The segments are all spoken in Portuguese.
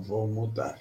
Não vou mudar.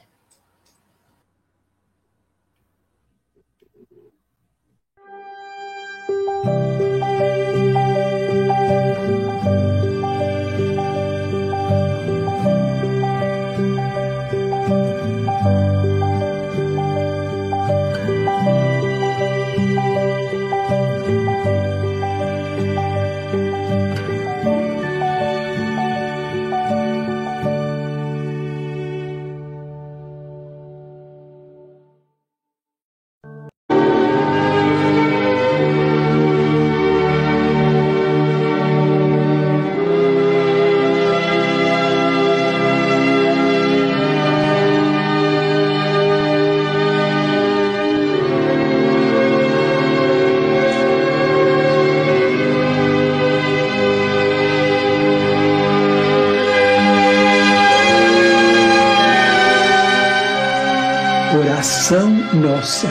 Nossa,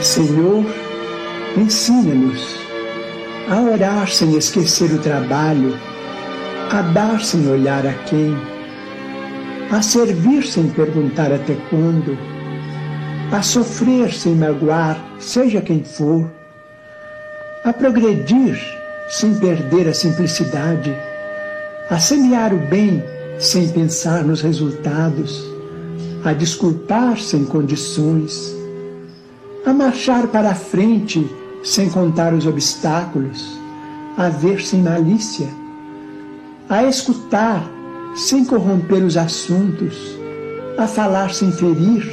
Senhor, ensina-nos a orar sem esquecer o trabalho, a dar sem olhar a quem, a servir sem perguntar até quando, a sofrer sem magoar, seja quem for, a progredir sem perder a simplicidade, a semear o bem sem pensar nos resultados, a desculpar sem condições, a marchar para a frente sem contar os obstáculos, a ver sem malícia, a escutar sem corromper os assuntos, a falar sem ferir,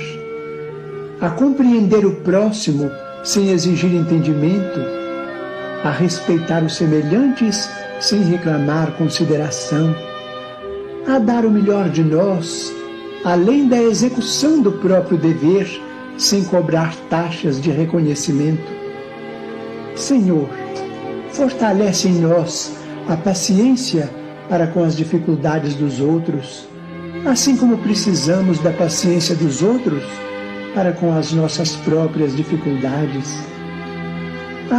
a compreender o próximo sem exigir entendimento, a respeitar os semelhantes sem reclamar consideração, a dar o melhor de nós, além da execução do próprio dever, sem cobrar taxas de reconhecimento. Senhor, fortalece em nós a paciência para com as dificuldades dos outros, assim como precisamos da paciência dos outros para com as nossas próprias dificuldades.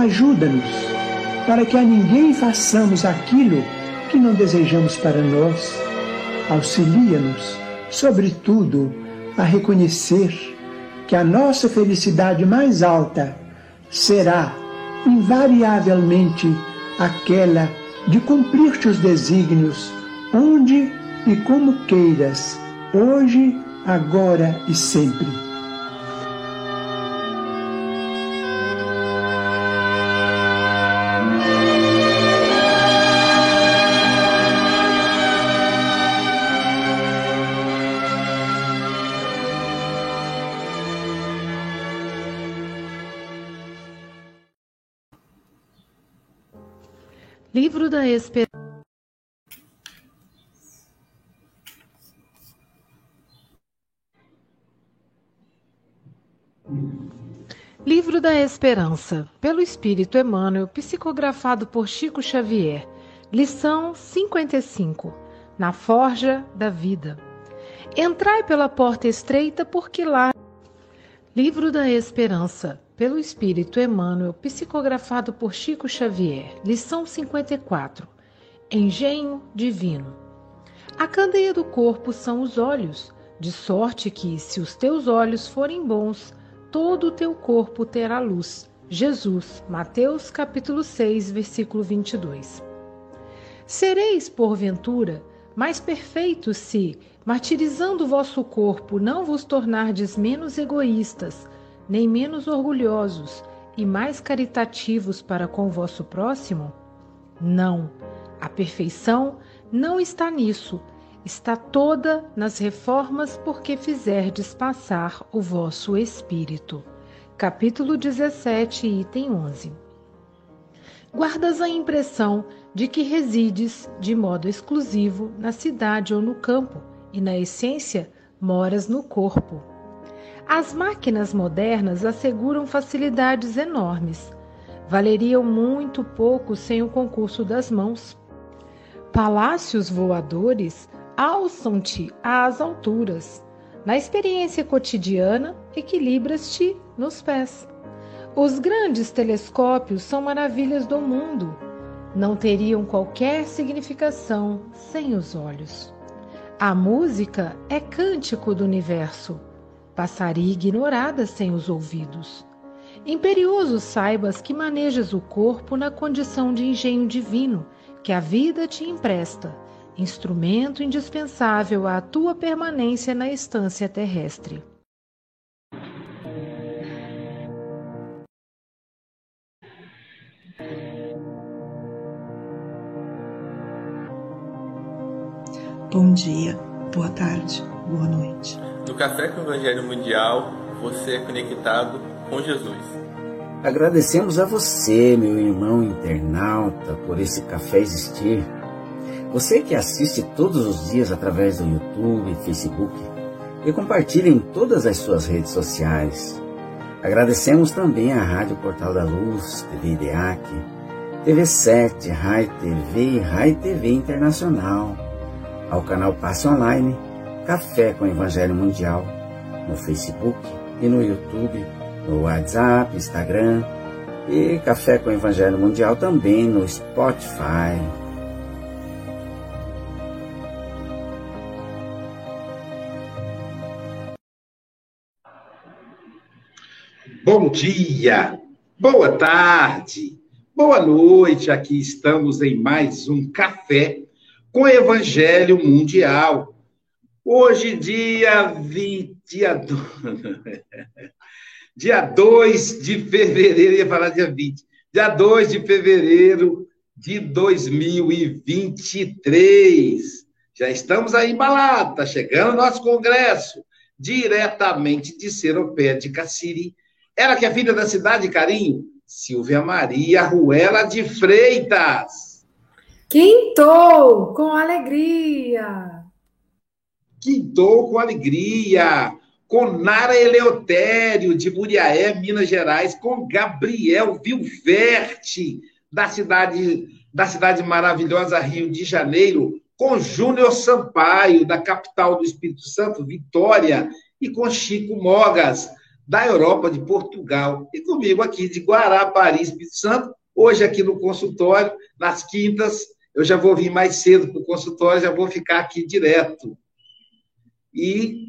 Ajuda-nos para que a ninguém façamos aquilo que não desejamos para nós. Auxilia-nos, sobretudo, a reconhecer que a nossa felicidade mais alta será, invariavelmente, aquela de cumprir teus desígnios, onde e como queiras, hoje, agora e sempre. Livro da Esperança. Livro da Esperança, pelo Espírito Emmanuel, psicografado por Chico Xavier. Lição 55. Na forja da vida. Entrai pela porta estreita, porque lá... Livro da Esperança, pelo Espírito Emmanuel, psicografado por Chico Xavier. Lição 54. Engenho divino. A candeia do corpo são os olhos, de sorte que, se os teus olhos forem bons, todo o teu corpo terá luz. Jesus, Mateus capítulo 6, versículo 22. Sereis, porventura, mais perfeitos se, martirizando o vosso corpo, não vos tornardes menos egoístas, nem menos orgulhosos e mais caritativos para com o vosso próximo? Não, a perfeição não está nisso, está toda nas reformas porque fizerdes passar o vosso espírito. Capítulo 17, item 11. Guardas a impressão de que resides de modo exclusivo na cidade ou no campo e, na essência, moras no corpo. As máquinas modernas asseguram facilidades enormes. Valeriam muito pouco sem o concurso das mãos. Palácios voadores alçam-te às alturas. Na experiência cotidiana, equilibras-te nos pés. Os grandes telescópios são maravilhas do mundo. Não teriam qualquer significação sem os olhos. A música é cântico do universo. Passaria ignorada sem os ouvidos. Imperioso saibas que manejas o corpo na condição de engenho divino que a vida te empresta, instrumento indispensável à tua permanência na estância terrestre. Bom dia, boa tarde, boa noite. No Café com Evangelho Mundial, você é conectado com Jesus. Agradecemos a você, meu irmão internauta, por esse café existir. Você que assiste todos os dias através do YouTube, Facebook e compartilha em todas as suas redes sociais. Agradecemos também a Rádio Portal da Luz, TV IDEAC, TV 7, Rai TV e Rai TV Internacional, ao canal Passo Online, Café com Evangelho Mundial, no Facebook e no YouTube, no WhatsApp, Instagram e Café com Evangelho Mundial também no Spotify. Bom dia, boa tarde, boa noite, aqui estamos em mais um Café com Evangelho Mundial. Hoje, dia 2 de fevereiro, ia falar dia 20, dia 2 de fevereiro de 2023. Já estamos aí embalados, está chegando o nosso congresso, diretamente de Seropédica, Siri. Ela que é filha da cidade, carinho, Silvia Maria Ruela de Freitas. Quintou com alegria! Quintou com alegria! Com Nara Eleotério de Muriaé, Minas Gerais, com Gabriel Vilverti, da cidade maravilhosa Rio de Janeiro, com Júnior Sampaio, da capital do Espírito Santo, Vitória, e com Chico Mogas, da Europa, de Portugal, e comigo aqui de Guarapari, Espírito Santo, hoje aqui no consultório, nas quintas. Eu já vou vir mais cedo para o consultório, já vou ficar aqui direto. E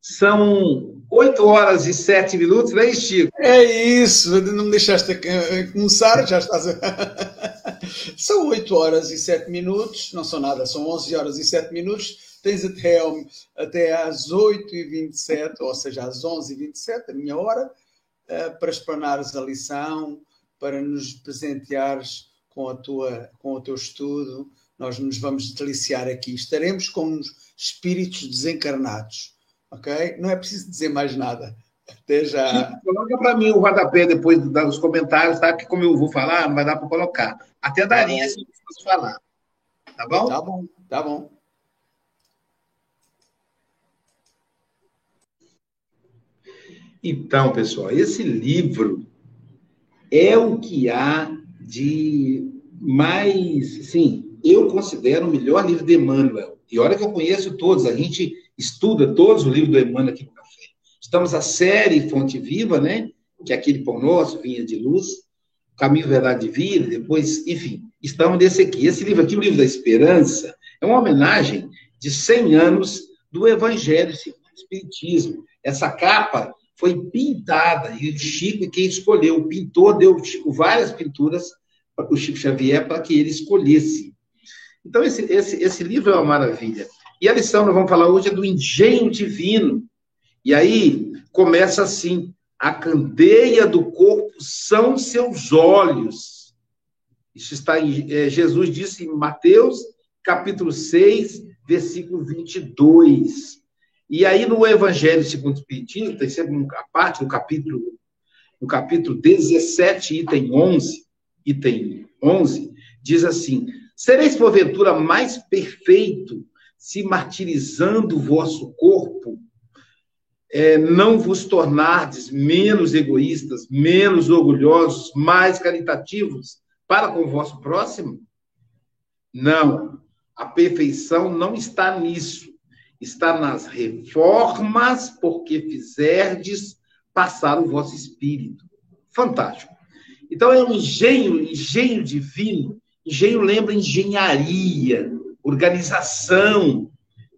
são 8h07, né, Chico? É isso, não me deixaste começar, já estás... São 8h07, não são nada, são 11h07, tens até às 8h27, ou seja, às 11h27, a minha hora, para explanares a lição, para nos presenteares com o teu estudo. Nós nos vamos deliciar aqui. Estaremos como espíritos desencarnados, ok? Não é preciso dizer mais nada. Até já. Coloca para mim o rodapé depois dos comentários, tá? Porque como eu vou falar, não vai dar para colocar. Até daria se fosse falar. Tá bom? Tá bom, tá bom. Então, pessoal, esse livro é o que há de mais, sim, eu considero o melhor livro de Emmanuel. E olha que eu conheço todos, a gente estuda todos o livro do Emmanuel aqui no Café. Estamos na série Fonte Viva, né? Que é aquele pão nosso, vinha de luz, caminho, verdade e vida, depois, enfim, estamos nesse aqui. Esse livro aqui, o Livro da Esperança, é uma homenagem de 100 anos do Evangelho Segundo o Espiritismo. Essa capa foi pintada, e o Chico, quem escolheu, o pintor deu ao Chico várias pinturas para o Chico Xavier, para que ele escolhesse. Então, esse livro é uma maravilha. E a lição, nós vamos falar hoje, é do engenho divino. E aí, começa assim, a candeia do corpo são seus olhos. Isso está em, Jesus disse em Mateus, capítulo 6, versículo 22. E aí, no Evangelho Segundo o Espiritismo, tem sempre uma parte no capítulo 17, item 11, diz assim: sereis, porventura, mais perfeito, se martirizando o vosso corpo, não vos tornardes menos egoístas, menos orgulhosos, mais caritativos para com o vosso próximo? Não, a perfeição não está nisso. Está nas reformas, porque fizerdes passar o vosso espírito. Fantástico. Então, é um engenho divino. Engenho lembra engenharia, organização.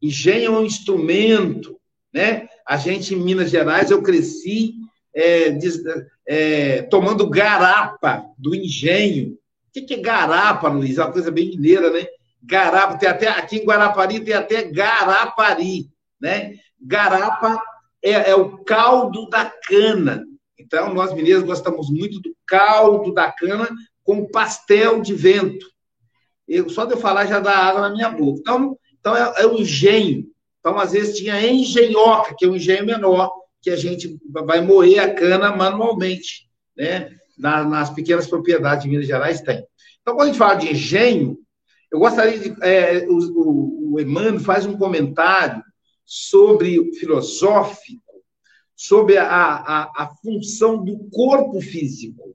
Engenho é um instrumento, né? A gente, em Minas Gerais, eu cresci tomando garapa do engenho. O que é garapa, Luiz? É uma coisa bem mineira, né? Garapa, tem até, aqui em Guarapari tem até garapari, né? Garapa é o caldo da cana. Então, nós mineiros gostamos muito do caldo da cana com pastel de vento. Só de eu falar já dá água na minha boca. Então é o engenho. Então, às vezes, tinha engenhoca, que é um engenho menor, que a gente vai moer a cana manualmente, né? Nas pequenas propriedades de Minas Gerais tem. Então, quando a gente fala de engenho, eu gostaria de... o Emmanuel faz um comentário sobre filosófico, sobre a função do corpo físico.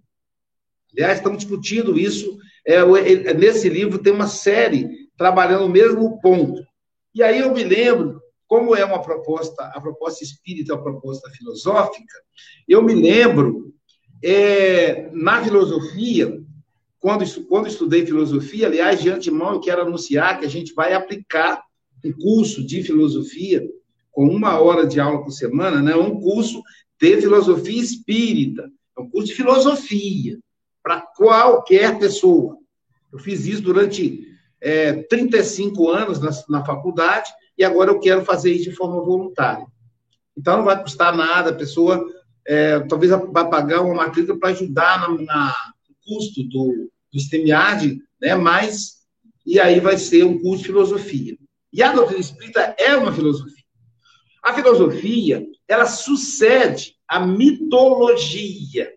Aliás, estamos discutindo isso. Nesse livro tem uma série trabalhando o mesmo ponto. E aí eu me lembro, como é uma proposta, a proposta espírita é uma proposta filosófica, eu me lembro, na filosofia, quando estudei filosofia, aliás, de antemão eu quero anunciar que a gente vai aplicar um curso de filosofia com 1 hora de aula por semana, né? Um curso de filosofia espírita, é um curso de filosofia para qualquer pessoa. Eu fiz isso durante 35 anos na faculdade e agora eu quero fazer isso de forma voluntária. Então, não vai custar nada, a pessoa talvez vai pagar uma matrícula para ajudar no custo do STEMIAD, né? Mas, e aí vai ser um curso de filosofia. E a doutrina espírita é uma filosofia. A filosofia, ela sucede à mitologia.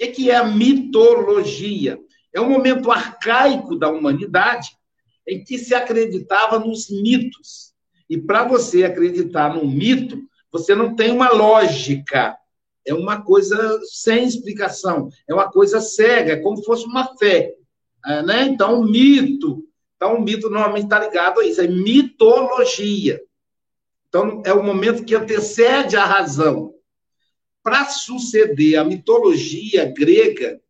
O que é a mitologia? É um momento arcaico da humanidade em que se acreditava nos mitos. E para você acreditar num mito, você não tem uma lógica. É uma coisa sem explicação, é uma coisa cega, é como se fosse uma fé, né? Então, o mito. Então, o mito normalmente está ligado a isso, é mitologia. Então, é o momento que antecede a razão. Para suceder a mitologia grega,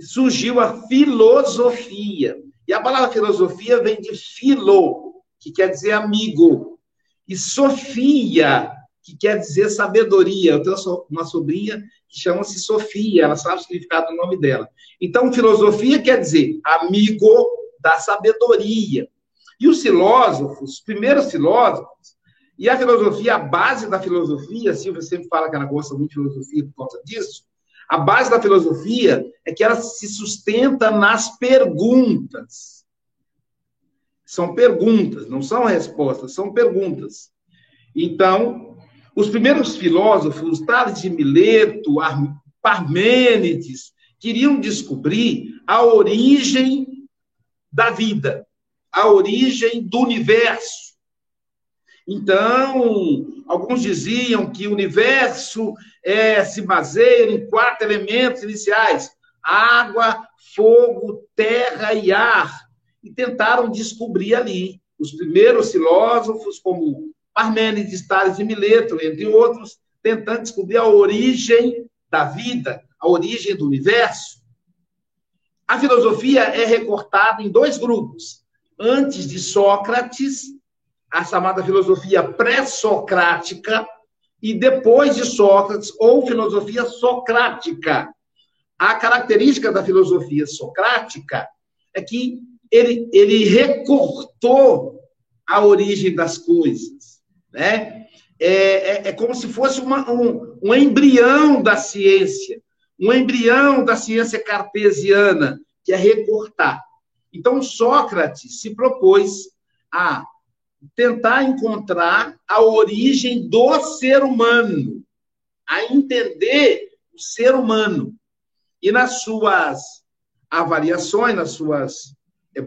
surgiu a filosofia. E a palavra filosofia vem de philo, que quer dizer amigo, e sofia, que quer dizer sabedoria. Eu tenho uma sobrinha que chama-se Sofia, ela sabe o significado do nome dela. Então, filosofia quer dizer amigo da sabedoria. E os filósofos, os primeiros filósofos, e a filosofia, a base da filosofia, a Silvia sempre fala que ela gosta muito de filosofia por causa disso, a base da filosofia é que ela se sustenta nas perguntas. São perguntas, não são respostas, são perguntas. Então, os primeiros filósofos, Tales de Mileto, Parmênides, queriam descobrir a origem da vida, a origem do universo. Então, alguns diziam que o universo se baseia em 4 elementos iniciais: água, fogo, terra e ar. E tentaram descobrir ali. Os primeiros filósofos, como Parmênides, Tales de Mileto, entre outros, tentando descobrir a origem da vida, a origem do universo. A filosofia é recortada em 2 grupos. Antes de Sócrates, a chamada filosofia pré-socrática, e depois de Sócrates, ou filosofia socrática. A característica da filosofia socrática é que ele recortou a origem das coisas, né? É como se fosse um embrião da ciência, um embrião da ciência cartesiana, que é recortar. Então, Sócrates se propôs a tentar encontrar a origem do ser humano, a entender o ser humano. E nas suas avaliações, nas suas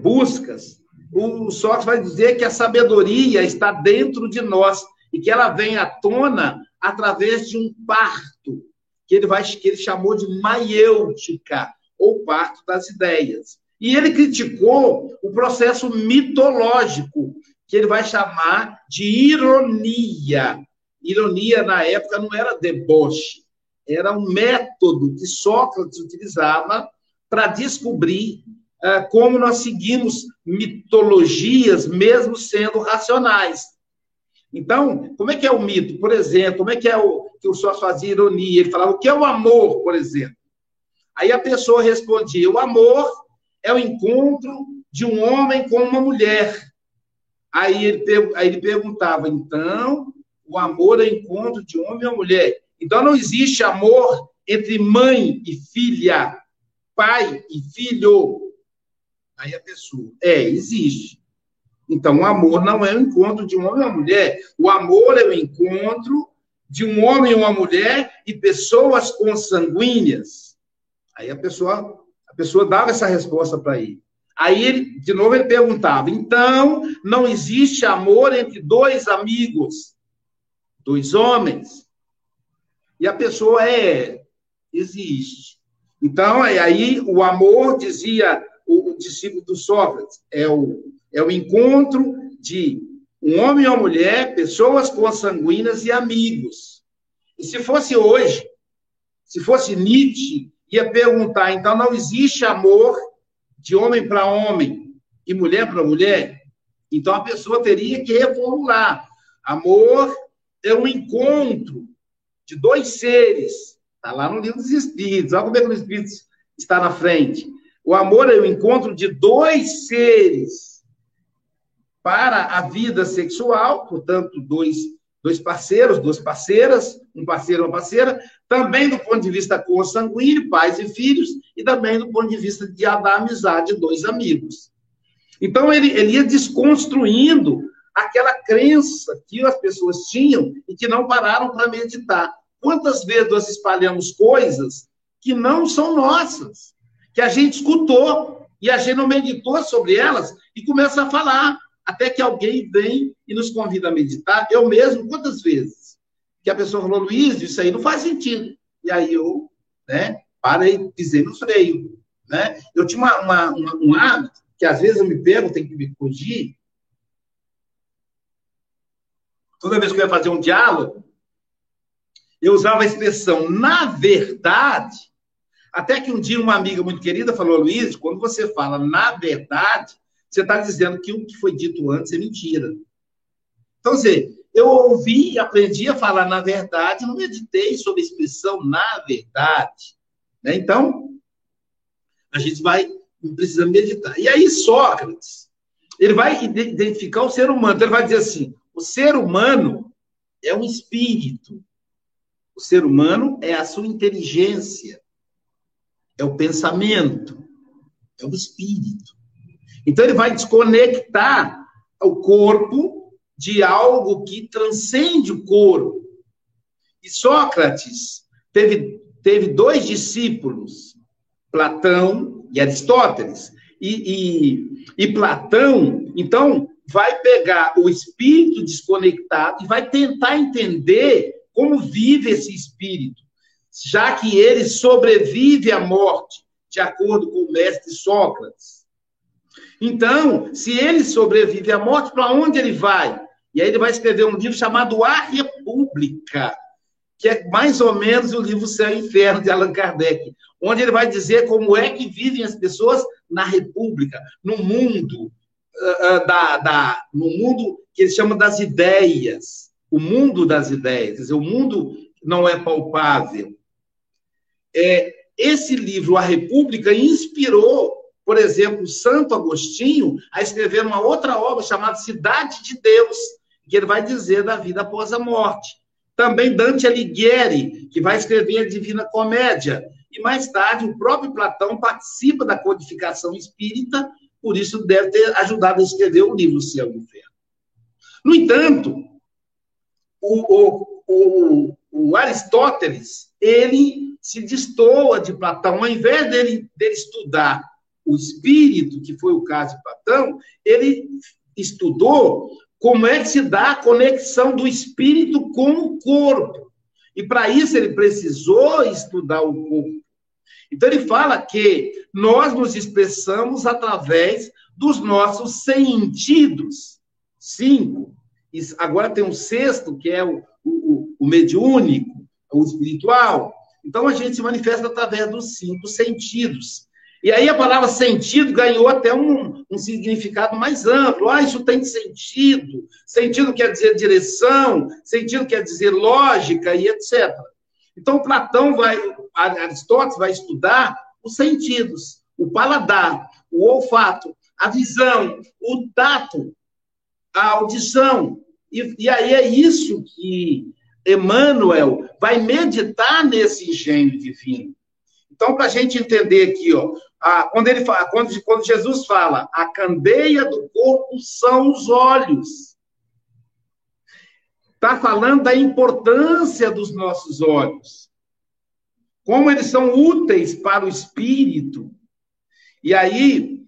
buscas, o Sócrates vai dizer que a sabedoria está dentro de nós e que ela vem à tona através de um parto, que ele chamou de maiêutica, ou parto das ideias. E ele criticou o processo mitológico, que ele vai chamar de ironia. Ironia, na época, não era deboche, era um método que Sócrates utilizava para descobrir como nós seguimos mitologias, mesmo sendo racionais. Então, como é que é o mito, por exemplo? Como é que é o que o Sócrates fazia ironia? Ele falava, o que é o amor, por exemplo? Aí a pessoa respondia, o amor é o encontro de um homem com uma mulher. Aí ele perguntava, então, o amor é o encontro de um homem e uma mulher. Então, não existe amor entre mãe e filha, pai e filho. Aí a pessoa, existe. Então, o amor não é o encontro de um homem e uma mulher. O amor é o encontro de um homem e uma mulher e pessoas consanguíneas. Aí a pessoa dava essa resposta para ele. Aí, de novo, ele perguntava, então, não existe amor entre dois amigos, dois homens? E a pessoa, existe. Então, aí o amor, dizia o discípulo do Sócrates, é o encontro de um homem e uma mulher, pessoas consanguíneas e amigos. E se fosse hoje, se fosse Nietzsche, ia perguntar, então não existe amor de homem para homem e mulher para mulher? Então a pessoa teria que reformular. Amor é um encontro de dois seres. Está lá no Livro dos Espíritos. Olha como é que os Espíritos está na frente. O amor é o encontro de dois seres para a vida sexual, portanto, dois parceiros, duas parceiras, um parceiro e uma parceira, também do ponto de vista consanguíneo, pais e filhos, e também do ponto de vista da amizade, dois amigos. Então, ele ia desconstruindo aquela crença que as pessoas tinham e que não pararam para meditar. Quantas vezes nós espalhamos coisas que não são nossas, que a gente escutou e a gente não meditou sobre elas e começa a falar, até que alguém vem e nos convida a meditar. Eu mesmo, quantas vezes? Que a pessoa falou, Luiz, isso aí não faz sentido. E aí eu, parei, pisei no freio, Eu tinha um hábito que às vezes eu me pego, tenho que me corrigir. Toda vez que eu ia fazer um diálogo, eu usava a expressão, na verdade, até que um dia uma amiga muito querida falou, Luiz, quando você fala na verdade, você está dizendo que o que foi dito antes é mentira. Então, eu ouvi, aprendi a falar na verdade, não meditei sobre a expressão na verdade. Então, a gente vai precisando meditar. E aí, Sócrates, ele vai identificar o ser humano. Então, ele vai dizer assim, o ser humano é um espírito. O ser humano é a sua inteligência, é o pensamento, é o espírito. Então, ele vai desconectar o corpo de algo que transcende o corpo. E Sócrates teve dois discípulos, Platão e Aristóteles. E Platão, então, vai pegar o espírito desconectado e vai tentar entender como vive esse espírito, já que ele sobrevive à morte, de acordo com o mestre Sócrates. Então, se ele sobrevive à morte, para onde ele vai? E aí ele vai escrever um livro chamado A República, que é mais ou menos o livro Céu e Inferno, de Allan Kardec, onde ele vai dizer como é que vivem as pessoas na República, no mundo que eles chamam das ideias, o mundo das ideias, quer dizer, o mundo não é palpável. Esse livro, A República, inspirou, por exemplo, Santo Agostinho a escrever uma outra obra chamada Cidade de Deus, que ele vai dizer da vida após a morte. Também Dante Alighieri, que vai escrever a Divina Comédia. E mais tarde, o próprio Platão participa da codificação espírita, por isso deve ter ajudado a escrever o livro Céu e Inferno. No entanto, o Aristóteles, ele se destoa de Platão. Ao invés dele estudar o espírito, que foi o caso de Platão, ele estudou como é que se dá a conexão do espírito com o corpo. E, para isso, ele precisou estudar o corpo. Então, ele fala que nós nos expressamos através dos nossos sentidos. 5. Agora tem um 6º, que é o mediúnico, o espiritual. Então, a gente se manifesta através dos 5 sentidos. E aí a palavra sentido ganhou até um significado mais amplo. Ah, isso tem sentido. Sentido quer dizer direção, sentido quer dizer lógica e etc. Então, Aristóteles vai estudar os sentidos, o paladar, o olfato, a visão, o tato, a audição. E aí é isso que Emmanuel vai meditar nesse engenho divino. Então, para a gente entender aqui, ó, quando Jesus fala, a candeia do corpo são os olhos. Está falando da importância dos nossos olhos. Como eles são úteis para o espírito. E aí,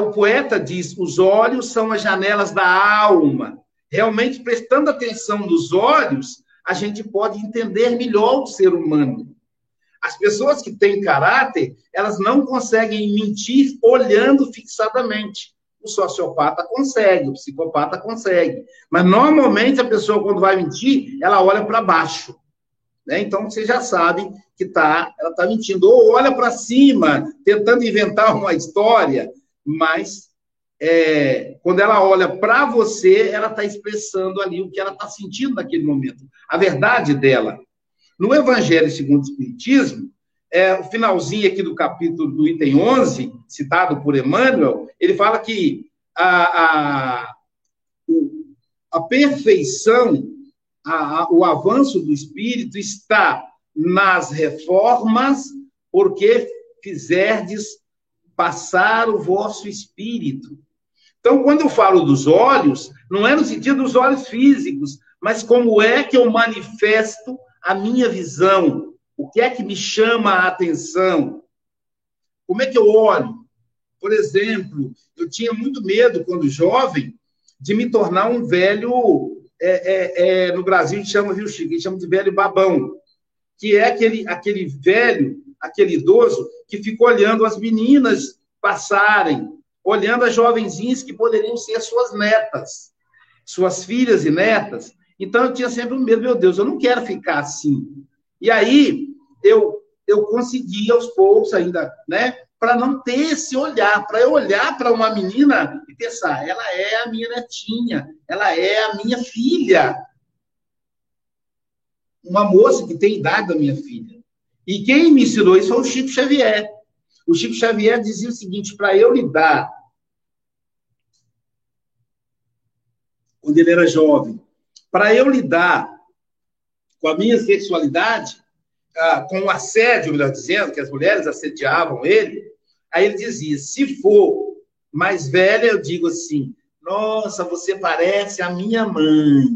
o poeta diz, os olhos são as janelas da alma. Realmente, prestando atenção nos olhos, a gente pode entender melhor o ser humano. As pessoas que têm caráter, elas não conseguem mentir olhando fixadamente. O sociopata consegue, o psicopata consegue. Mas, normalmente, a pessoa, quando vai mentir, ela olha para baixo. Né? Então, vocês já sabem que ela está mentindo. Ou olha para cima, tentando inventar uma história, mas... quando ela olha para você, ela está expressando ali o que ela está sentindo naquele momento, a verdade dela. No Evangelho Segundo o Espiritismo, o finalzinho aqui do capítulo do item 11, citado por Emmanuel, ele fala que a perfeição, o avanço do espírito está nas reformas, porque fizerdes passar o vosso espírito. Então, quando eu falo dos olhos, não é no sentido dos olhos físicos, mas como é que eu manifesto a minha visão? O que é que me chama a atenção? Como é que eu olho? Por exemplo, eu tinha muito medo, quando jovem, de me tornar um velho, no Brasil a gente chama, viu, Chico? A gente chama de velho babão, que é aquele velho, aquele idoso, que ficou olhando as meninas passarem, olhando as jovenzinhas que poderiam ser suas netas, suas filhas e netas. Então, eu tinha sempre um medo, meu Deus, eu não quero ficar assim. E aí, eu consegui, aos poucos ainda, né, para não ter esse olhar, para eu olhar para uma menina e pensar, ela é a minha netinha, ela é a minha filha. Uma moça que tem idade da minha filha. E quem me ensinou isso foi o Chico Xavier. O Chico Xavier dizia o seguinte, para eu lidar, quando ele era jovem, para eu lidar com a minha sexualidade, com o assédio, melhor dizendo, que as mulheres assediavam ele, aí ele dizia, se for mais velha, eu digo assim, nossa, você parece a minha mãe.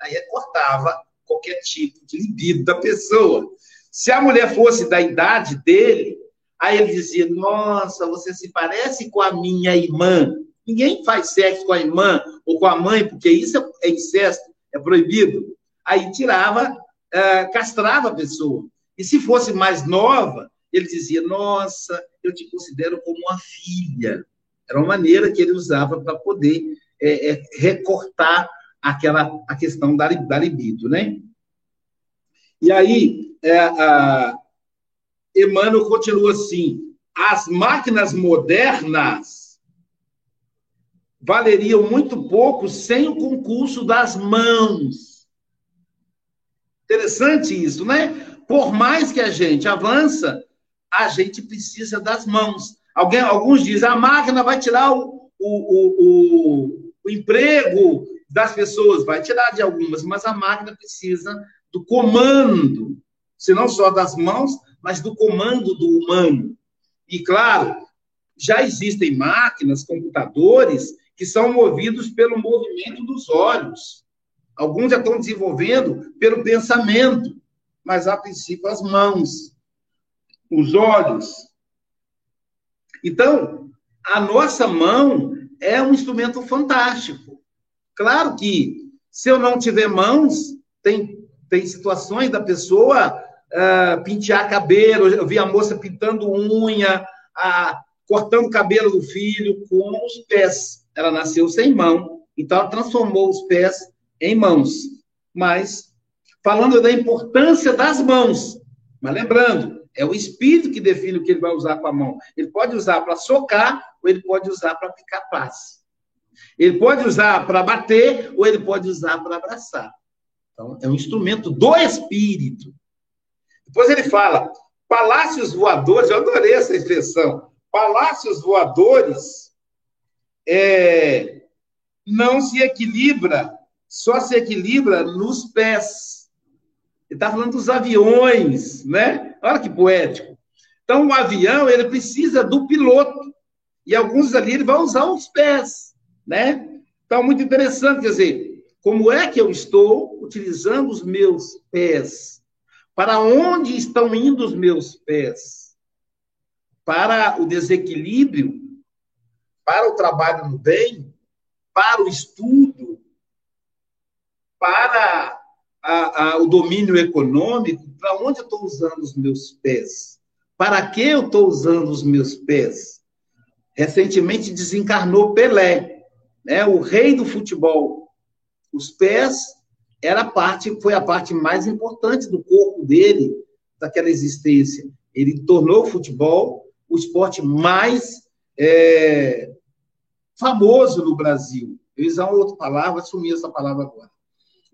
Aí ele cortava qualquer tipo de libido da pessoa. Se a mulher fosse da idade dele, aí ele dizia, nossa, você se parece com a minha irmã. Ninguém faz sexo com a irmã ou com a mãe, porque isso é incesto, é proibido. Aí tirava, castrava a pessoa. E se fosse mais nova, ele dizia, nossa, eu te considero como uma filha. Era uma maneira que ele usava para poder recortar a questão da libido, né? E aí... Emmanuel continua assim, as máquinas modernas valeriam muito pouco sem o concurso das mãos. Interessante isso, né? Por mais que a gente avança, a gente precisa das mãos. Alguns dizem, a máquina vai tirar o emprego das pessoas, vai tirar de algumas, mas a máquina precisa do comando. Se não só das mãos, mas do comando do humano. E, claro, já existem máquinas, computadores, que são movidos pelo movimento dos olhos. Alguns já estão desenvolvendo pelo pensamento, mas, a princípio, as mãos, os olhos. Então, a nossa mão é um instrumento fantástico. Claro que, se eu não tiver mãos, tem situações da pessoa... pintear cabelo, eu vi a moça pintando unha, cortando o cabelo do filho com os pés. Ela nasceu sem mão, então ela transformou os pés em mãos. Mas, falando da importância das mãos, mas lembrando, É o espírito que define o que ele vai usar com a mão. Ele pode usar para socar ou ele pode usar para aplicar passe. Ele pode usar para bater ou ele pode usar para abraçar. Então, é um instrumento do espírito. Depois ele fala, palácios voadores, eu adorei essa expressão, palácios voadores não se equilibra, só se equilibra nos pés. Ele está falando dos aviões, né? Olha que poético. Então, o avião, ele precisa do piloto, e alguns ali ele vai usar os pés, né? Então, muito interessante, quer dizer, como é que eu estou utilizando os meus pés? Para onde estão indo os meus pés? Para o desequilíbrio? Para o trabalho no bem? Para o estudo? Para o domínio econômico? Para onde eu estou usando os meus pés? Para que eu estou usando os meus pés? Recentemente desencarnou Pelé, né? O rei do futebol. Os pés... foi a parte mais importante do corpo dele, daquela existência. Ele tornou o futebol o esporte mais famoso no Brasil. Eu ia usar uma outra palavra, assumi essa palavra agora.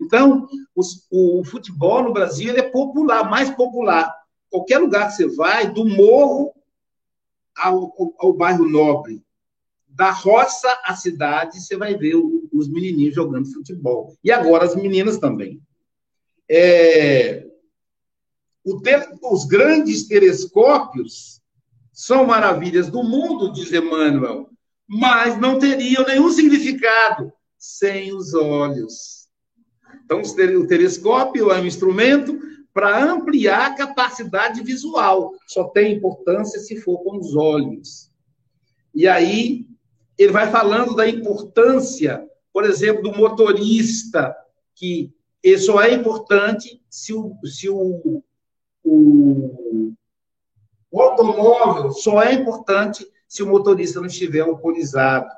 Então, o futebol no Brasil ele é popular, mais popular. Qualquer lugar que você vai, do morro ao bairro nobre, da roça à cidade, você vai ver os menininhos jogando futebol. E agora as meninas também. Os grandes telescópios são maravilhas do mundo, diz Emmanuel, mas não teriam nenhum significado sem os olhos. Então, o telescópio é um instrumento para ampliar a capacidade visual. Só tem importância se for com os olhos. E aí... ele vai falando da importância, por exemplo, do motorista, que ele só é importante se o automóvel só é importante se o motorista não estiver alcoolizado.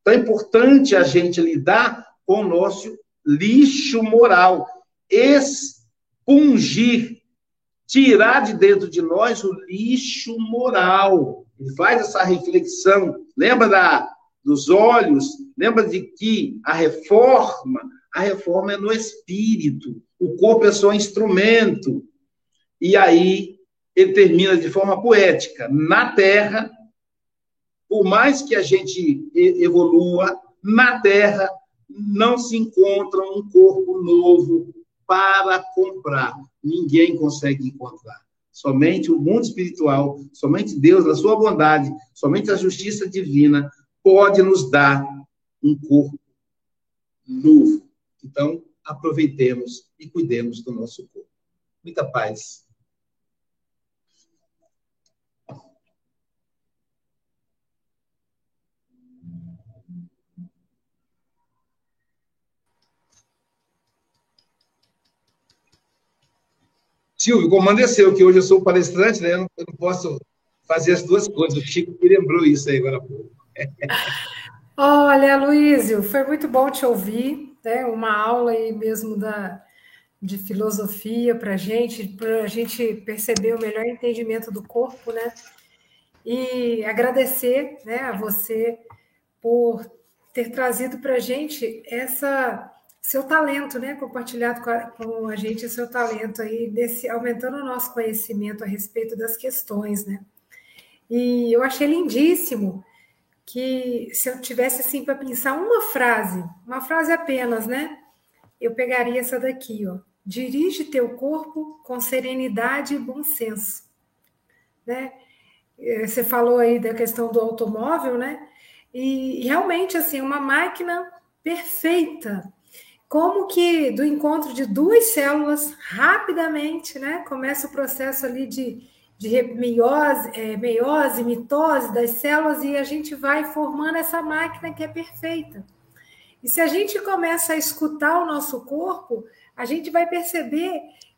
Então, é importante a gente lidar com o nosso lixo moral, expungir, tirar de dentro de nós o lixo moral. Ele faz essa reflexão, lembra dos olhos, lembra de que a reforma é no espírito, o corpo é só instrumento. E aí ele termina de forma poética, na Terra, por mais que a gente evolua, na Terra não se encontra um corpo novo para comprar, ninguém consegue encontrar. Somente o mundo espiritual, somente Deus, na sua bondade, somente a justiça divina pode nos dar um corpo novo. Então, aproveitemos e cuidemos do nosso corpo. Muita paz. Silvio, como aconteceu, que hoje eu sou palestrante, né? Eu não posso fazer as duas coisas. O Chico me lembrou isso aí agora há pouco. Olha, Luísio, foi muito bom te ouvir, né? Uma aula aí mesmo de filosofia para a gente perceber o melhor entendimento do corpo, né? E agradecer, né, a você por ter trazido para a gente seu talento, né? Compartilhado com a gente, seu talento aí, aumentando o nosso conhecimento a respeito das questões, né? E eu achei lindíssimo que, se eu tivesse assim para pensar uma frase apenas, né? Eu pegaria essa daqui, ó. Dirige teu corpo com serenidade e bom senso, né? Você falou aí da questão do automóvel, né? E realmente, assim, uma máquina perfeita. Como que do encontro de duas células, rapidamente, né, começa o processo ali de meiose, mitose das células, e a gente vai formando essa máquina que é perfeita. E se a gente começa a escutar o nosso corpo, a gente vai perceber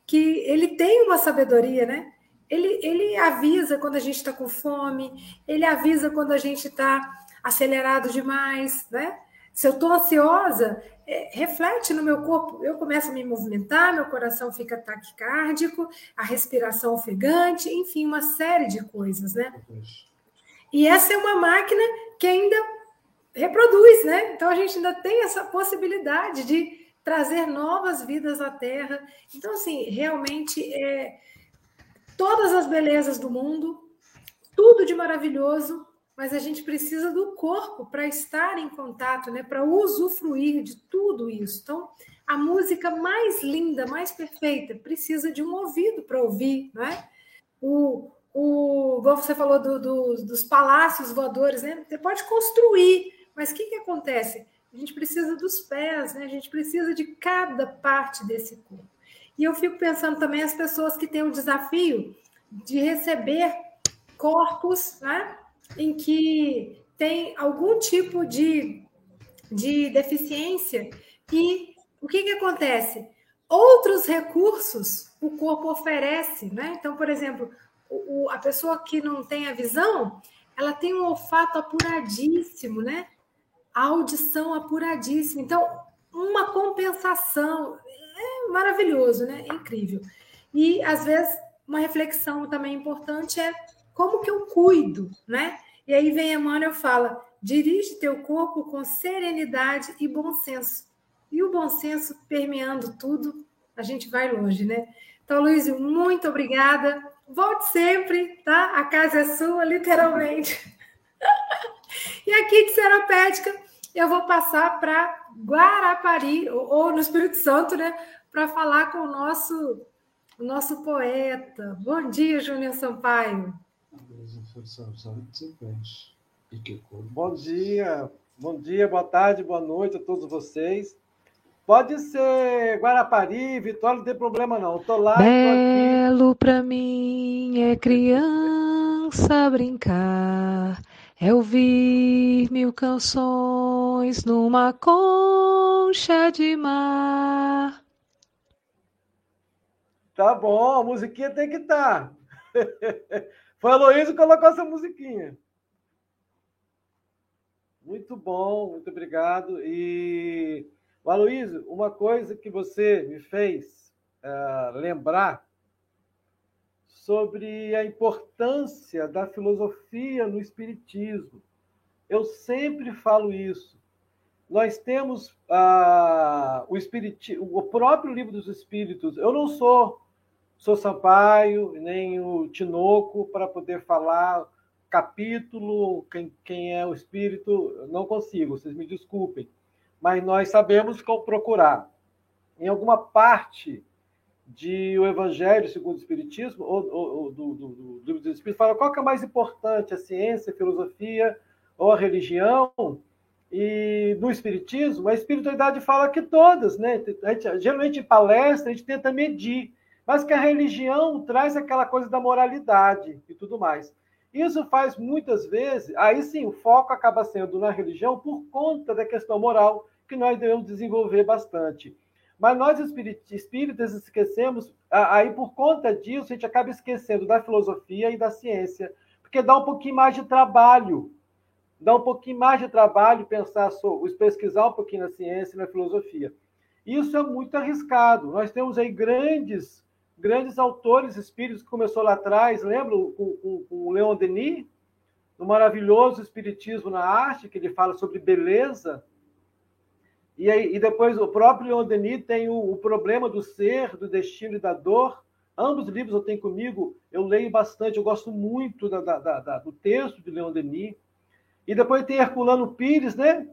que ele tem uma sabedoria, né? Ele avisa quando a gente está com fome, ele avisa quando a gente está acelerado demais, né? Se eu estou ansiosa, reflete no meu corpo. Eu começo a me movimentar, meu coração fica taquicárdico, a respiração ofegante, enfim, uma série de coisas, né? E essa é uma máquina que ainda reproduz, né? Então, a gente ainda tem essa possibilidade de trazer novas vidas à Terra. Então, assim, realmente, todas as belezas do mundo, tudo de maravilhoso, mas a gente precisa do corpo para estar em contato, né? Para usufruir de tudo isso. Então, a música mais linda, mais perfeita, precisa de um ouvido para ouvir, né? Igual você falou dos palácios voadores, né? Você pode construir, mas o que acontece? A gente precisa dos pés, né? A gente precisa de cada parte desse corpo. E eu fico pensando também as pessoas que têm o desafio de receber corpos, né? Em que tem algum tipo de deficiência, e o que acontece? Outros recursos o corpo oferece, né? Então, por exemplo, a pessoa que não tem a visão, ela tem um olfato apuradíssimo, né? A audição apuradíssima. Então, uma compensação é maravilhoso, né? É incrível. E, às vezes, uma reflexão também importante é: como que eu cuido, né? E aí vem Emmanuel e fala: dirige teu corpo com serenidade e bom senso. E o bom senso permeando tudo, a gente vai longe, né? Então, Luísio, muito obrigada. Volte sempre, tá? A casa é sua, literalmente. E aqui de Seropédica, eu vou passar para Guarapari, ou no Espírito Santo, né? Para falar com o nosso poeta. Bom dia, Júnior Sampaio. Bom dia, boa tarde, boa noite a todos vocês. Pode ser Guarapari, Vitória, não tem problema não. Tô lá. Belo para mim é criança brincar, é ouvir 1000 canções numa concha de mar. Tá bom, a musiquinha tem que estar. Foi a Luísa que colocou essa musiquinha. Muito bom, muito obrigado. E, Aloysio, uma coisa que você me fez lembrar sobre a importância da filosofia no espiritismo. Eu sempre falo isso. Nós temos o próprio Livro dos Espíritos. Eu não sou Sampaio, nem o Tinoco, para poder falar capítulo, quem é o espírito, não consigo, vocês me desculpem, mas nós sabemos como procurar. Em alguma parte de O Evangelho Segundo o Espiritismo, ou do Livro dos Espíritos, fala qual que é mais importante, a ciência, a filosofia ou a religião, e no espiritismo, a espiritualidade fala que todas, né? Geralmente em palestra a gente tenta medir, mas que a religião traz aquela coisa da moralidade e tudo mais. Isso faz muitas vezes, aí sim, o foco acaba sendo na religião por conta da questão moral, que nós devemos desenvolver bastante. Mas nós, espíritas, esquecemos, aí por conta disso, a gente acaba esquecendo da filosofia e da ciência, porque dá um pouquinho mais de trabalho, pensar sobre, pesquisar um pouquinho na ciência e na filosofia. Isso é muito arriscado. Nós temos aí grandes autores espíritos que começou lá atrás, lembra com o Leon Denis, no maravilhoso Espiritismo na Arte, que ele fala sobre beleza, e depois o próprio Leon Denis tem o Problema do Ser, do Destino e da Dor. Ambos os livros eu tenho comigo, eu leio bastante, eu gosto muito do texto de Leon Denis. E depois tem Herculano Pires, né?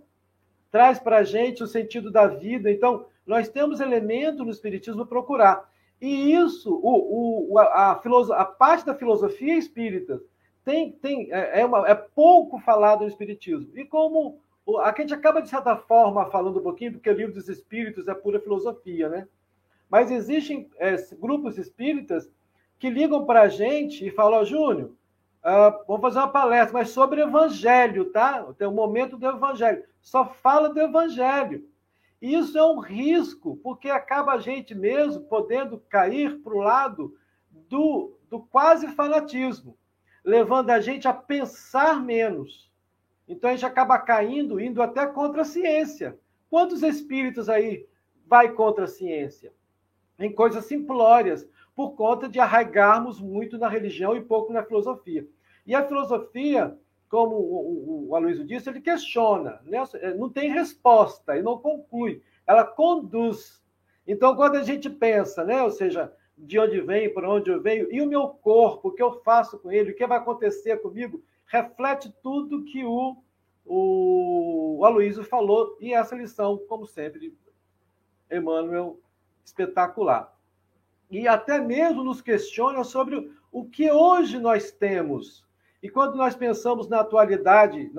Traz para a gente o sentido da vida. Então, nós temos elementos no Espiritismo procurar. E isso, a parte da filosofia espírita é pouco falada no Espiritismo. E como a gente acaba, de certa forma, falando um pouquinho, porque o Livro dos Espíritos é pura filosofia, né? Mas existem grupos espíritas que ligam para a gente e falam: Júnior, vamos fazer uma palestra, mas sobre evangelho, tá? Tem um momento do evangelho. Só fala do evangelho. E isso é um risco, porque acaba a gente mesmo podendo cair para o lado do quase fanatismo, levando a gente a pensar menos. Então, a gente acaba indo até contra a ciência. Quantos espíritos aí vai contra a ciência? Em coisas simplórias, por conta de arraigarmos muito na religião e pouco na filosofia. E a filosofia, como o Aloysio disse, ele questiona, né? Não tem resposta, ele não conclui, ela conduz. Então, quando a gente pensa, né? Ou seja, de onde vem, por onde eu venho, e o meu corpo, o que eu faço com ele, o que vai acontecer comigo, reflete tudo que o Aloysio falou, e essa lição, como sempre, Emmanuel, espetacular. E até mesmo nos questiona sobre o que hoje nós temos. E quando nós pensamos na atualidade,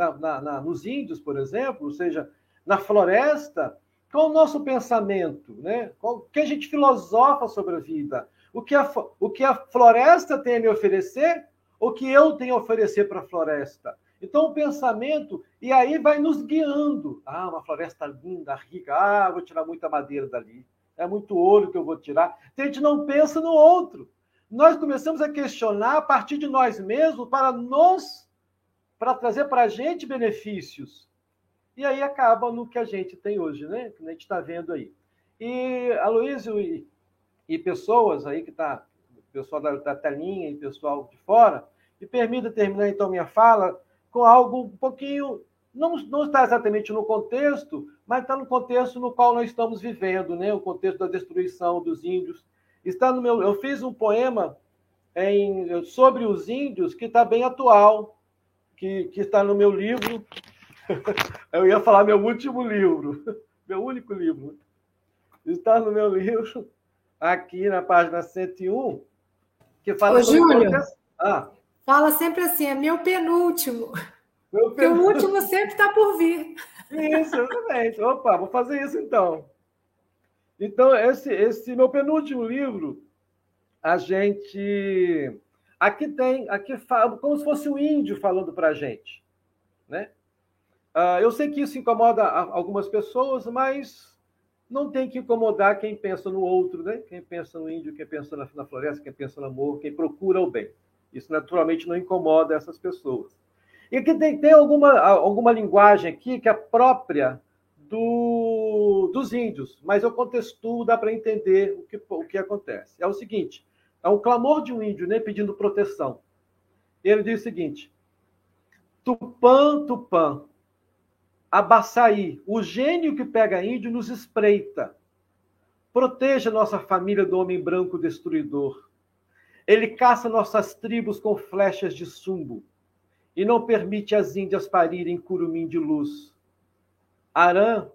nos índios, por exemplo, ou seja, na floresta, qual o nosso pensamento, né? O que a gente filosofa sobre a vida? O que a floresta tem a me oferecer? O que eu tenho a oferecer para a floresta? Então, o pensamento, e aí vai nos guiando. Ah, uma floresta linda, rica. Ah, vou tirar muita madeira dali. É muito ouro que eu vou tirar. A gente não pensa no outro. Nós começamos a questionar a partir de nós mesmos para trazer para a gente benefícios. E aí acaba no que a gente tem hoje, né? Que a gente está vendo aí. E Aloysio e pessoas aí que está, pessoal da telinha e pessoal de fora, me permita terminar então minha fala com algo um pouquinho... Não está exatamente no contexto, mas está no contexto no qual nós estamos vivendo, né? O contexto da destruição dos índios. Está no meu, eu fiz um poema sobre os índios que está bem atual, que está no meu livro. Eu ia falar meu último livro, meu único livro. Está no meu livro, aqui na página 101, que fala... Ô, Júlio, fala sempre assim, é meu penúltimo... Porque o último sempre está por vir. Isso, exatamente. Opa, vou fazer isso então. Então, esse meu penúltimo livro, a gente... Aqui fala como se fosse um índio falando para a gente, né? Eu sei que isso incomoda algumas pessoas, mas não tem que incomodar quem pensa no outro, né? Quem pensa no índio, quem pensa na floresta, quem pensa no amor, quem procura o bem. Isso, naturalmente, não incomoda essas pessoas. E que tem alguma linguagem aqui que é própria dos índios, mas eu contestuo, dá para entender o que acontece. É o seguinte, é um clamor de um índio, né, pedindo proteção. Ele diz o seguinte: Tupã, Tupã, Abaçaí, o gênio que pega índio nos espreita. Proteja nossa família do homem branco destruidor. Ele caça nossas tribos com flechas de chumbo. E não permite as índias parirem curumim de luz. Arã,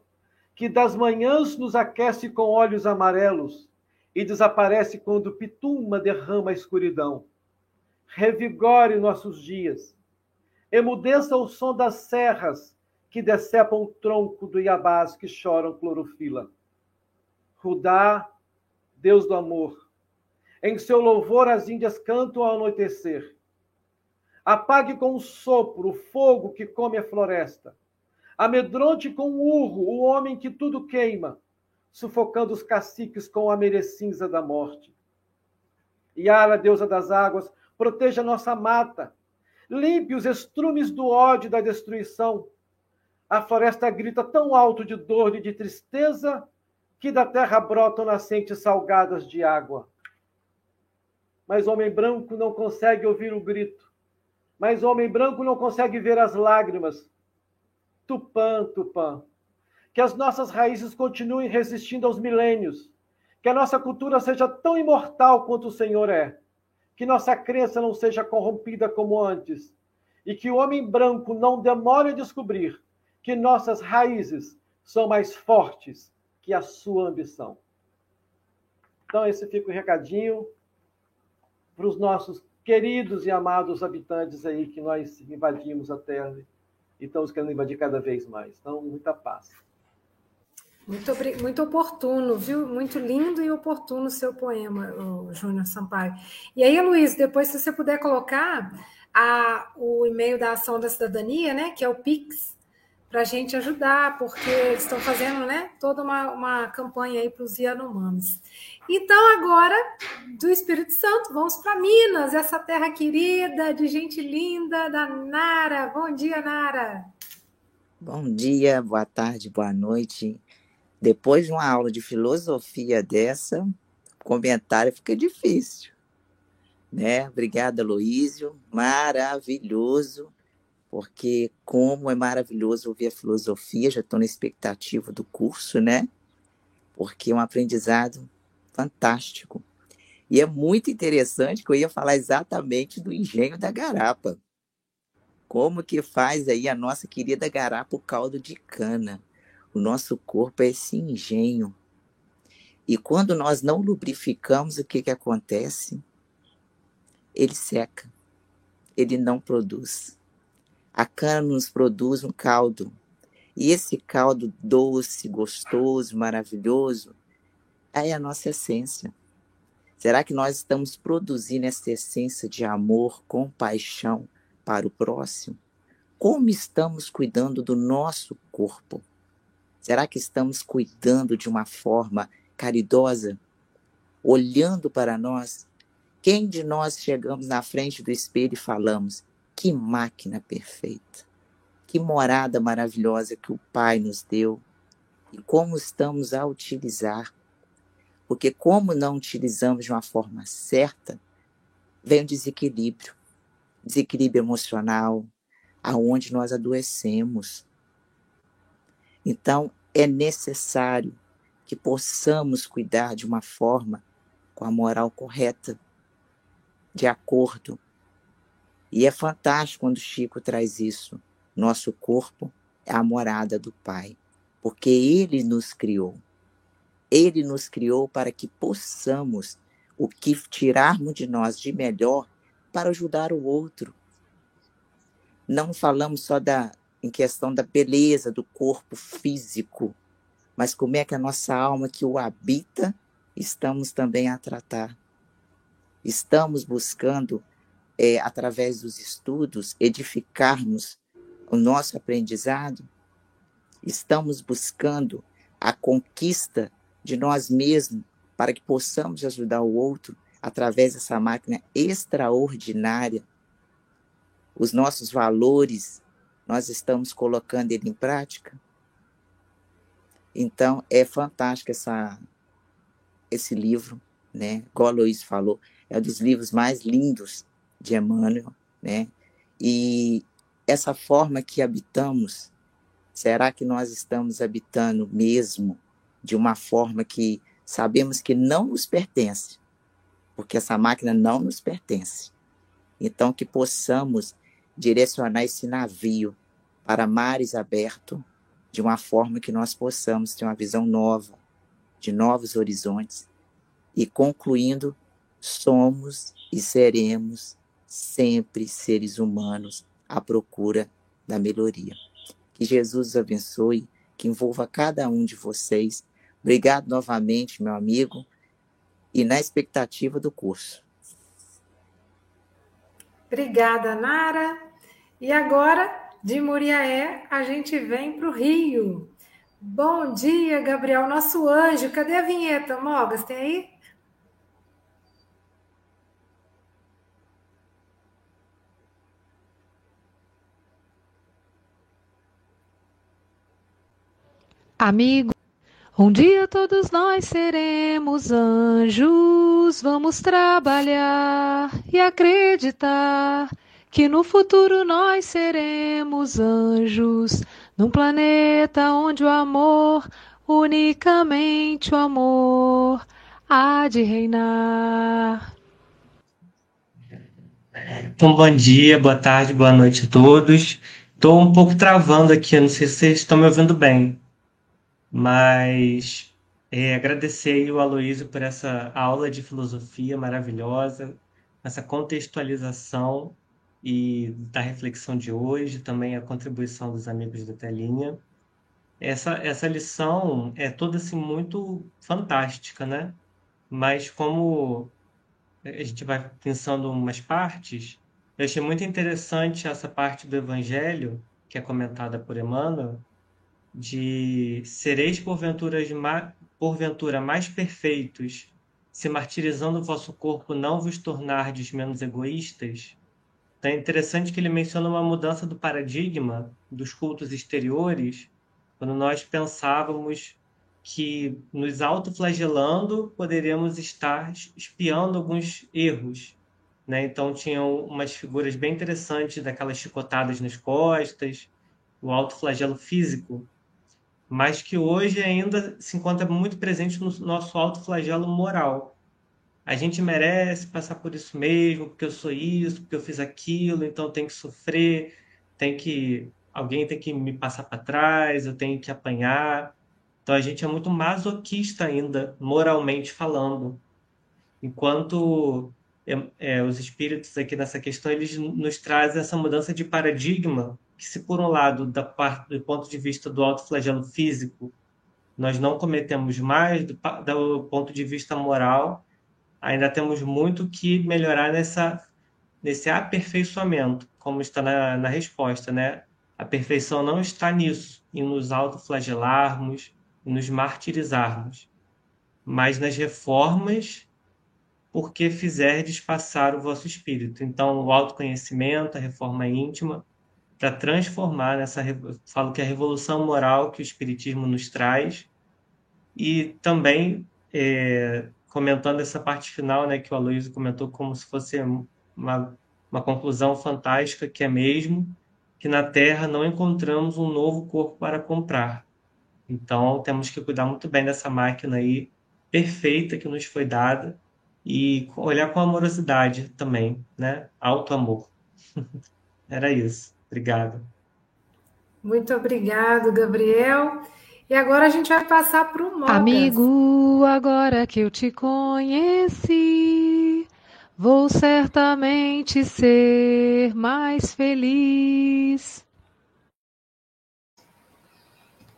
que das manhãs nos aquece com olhos amarelos e desaparece quando Pituma derrama a escuridão. Revigore nossos dias. Emudeça o som das serras que decepam o tronco do Iabás que choram clorofila. Rudá, Deus do amor, em seu louvor as índias cantam ao anoitecer. Apague com um sopro o fogo que come a floresta. Amedronte com um urro o homem que tudo queima, sufocando os caciques com a merecinza da morte. Iara, deusa das águas, proteja nossa mata. Limpe os estrumes do ódio e da destruição. A floresta grita tão alto de dor e de tristeza que da terra brotam nascentes salgadas de água. Mas o homem branco não consegue ouvir o grito. Mas o homem branco não consegue ver as lágrimas. Tupã, Tupã. Que as nossas raízes continuem resistindo aos milênios. Que a nossa cultura seja tão imortal quanto o Senhor é. Que nossa crença não seja corrompida como antes. E que o homem branco não demore a descobrir que nossas raízes são mais fortes que a sua ambição. Então, esse fica o recadinho para os nossos queridos e amados habitantes aí que nós invadimos a terra e estamos querendo invadir cada vez mais. Então, muita paz. Muito oportuno, viu? Muito lindo e oportuno o seu poema, Júnior Sampaio. E aí, Luiz, depois, se você puder colocar o e-mail da Ação da Cidadania, né, que é o Pix, para a gente ajudar, porque eles estão fazendo, né, toda uma campanha aí para os Yanomamis. Então, agora, do Espírito Santo, vamos para Minas, essa terra querida, de gente linda, da Nara. Bom dia, Nara. Bom dia, boa tarde, boa noite Depois de uma aula de filosofia dessa, comentário fica difícil, né? Obrigada, Luísio. Maravilhoso, porque como é maravilhoso ouvir a filosofia, já estou na expectativa do curso, né? Porque é um aprendizado fantástico. E é muito interessante que eu ia falar exatamente do engenho da garapa. Como que faz aí a nossa querida garapa o caldo de cana? O nosso corpo é esse engenho. E quando nós não lubrificamos, o que acontece? Ele seca. Ele não produz. A cana nos produz um caldo. E esse caldo doce, gostoso, maravilhoso, é a nossa essência. Será que nós estamos produzindo essa essência de amor, compaixão para o próximo? Como estamos cuidando do nosso corpo? Será que estamos cuidando de uma forma caridosa? Olhando para nós? Quem de nós chegamos na frente do espelho e falamos: que máquina perfeita, que morada maravilhosa que o Pai nos deu, e como estamos a utilizar? Porque como não utilizamos de uma forma certa, vem o desequilíbrio. Desequilíbrio emocional, aonde nós adoecemos. Então, é necessário que possamos cuidar de uma forma com a moral correta, de acordo. E é fantástico quando Chico traz isso. Nosso corpo é a morada do Pai, porque Ele nos criou. Ele nos criou para que possamos o que tirarmos de nós de melhor para ajudar o outro. Não falamos só em questão da beleza do corpo físico, mas como é que a nossa alma que o habita estamos também a tratar. Estamos buscando, através dos estudos, edificarmos o nosso aprendizado. Estamos buscando a conquista de nós mesmos, para que possamos ajudar o outro através dessa máquina extraordinária. Os nossos valores, nós estamos colocando ele em prática. Então, é fantástico esse livro, né? Como a Luiz falou, é um dos livros mais lindos de Emmanuel, né? E essa forma que habitamos, será que nós estamos habitando mesmo de uma forma que sabemos que não nos pertence, porque essa máquina não nos pertence? Então, que possamos direcionar esse navio para mares abertos de uma forma que nós possamos ter uma visão nova, de novos horizontes. E concluindo, somos e seremos sempre seres humanos à procura da melhoria. Que Jesus os abençoe, que envolva cada um de vocês. Obrigado novamente, meu amigo, e na expectativa do curso. Obrigada, Nara. E agora, de Muriaé, a gente vem para o Rio. Bom dia, Gabriel, nosso anjo. Cadê a vinheta, Mogas? Tem aí? Amigo, um dia todos nós seremos anjos, vamos trabalhar e acreditar que no futuro nós seremos anjos, num planeta onde o amor, unicamente o amor, há de reinar. Então, bom dia, boa tarde, boa noite a todos. Estou um pouco travando aqui, não sei se vocês estão me ouvindo bem. Mas agradecer ao Aloysio por essa aula de filosofia maravilhosa, essa contextualização e da reflexão de hoje, também a contribuição dos amigos da telinha. Essa lição é toda assim, muito fantástica, né? Mas como a gente vai pensando umas partes, eu achei muito interessante essa parte do Evangelho, que é comentada por Emmanuel, de sereis porventura mais perfeitos, se martirizando o vosso corpo não vos tornardes menos egoístas. Então é interessante que ele menciona uma mudança do paradigma dos cultos exteriores, quando nós pensávamos que nos autoflagelando poderíamos estar espiando alguns erros, né? Então tinham umas figuras bem interessantes daquelas chicotadas nas costas, o autoflagelo físico, mas que hoje ainda se encontra muito presente no nosso autoflagelo moral. A gente merece passar por isso mesmo, porque eu sou isso, porque eu fiz aquilo, então tem que sofrer, alguém tem que me passar para trás, eu tenho que apanhar. Então a gente é muito masoquista ainda, moralmente falando. Enquanto os espíritos aqui nessa questão, eles nos trazem essa mudança de paradigma, que se por um lado, do ponto de vista do autoflagelo físico, nós não cometemos mais, do ponto de vista moral, ainda temos muito que melhorar nesse aperfeiçoamento, como está na resposta, né? A perfeição não está nisso, em nos autoflagelarmos, em nos martirizarmos, mas nas reformas, porque fizerdes passar o vosso espírito. Então, o autoconhecimento, a reforma íntima, para transformar nessa... Falo que a revolução moral que o Espiritismo nos traz, e também comentando essa parte final, né, que o Aloysio comentou como se fosse uma conclusão fantástica, que é mesmo, que na Terra não encontramos um novo corpo para comprar. Então, temos que cuidar muito bem dessa máquina aí, perfeita, que nos foi dada, e olhar com amorosidade também, né? Auto-amor. Era isso. Obrigado. Muito obrigado, Gabriel. E agora a gente vai passar para o Mogas. Amigo, agora que eu te conheci, vou certamente ser mais feliz.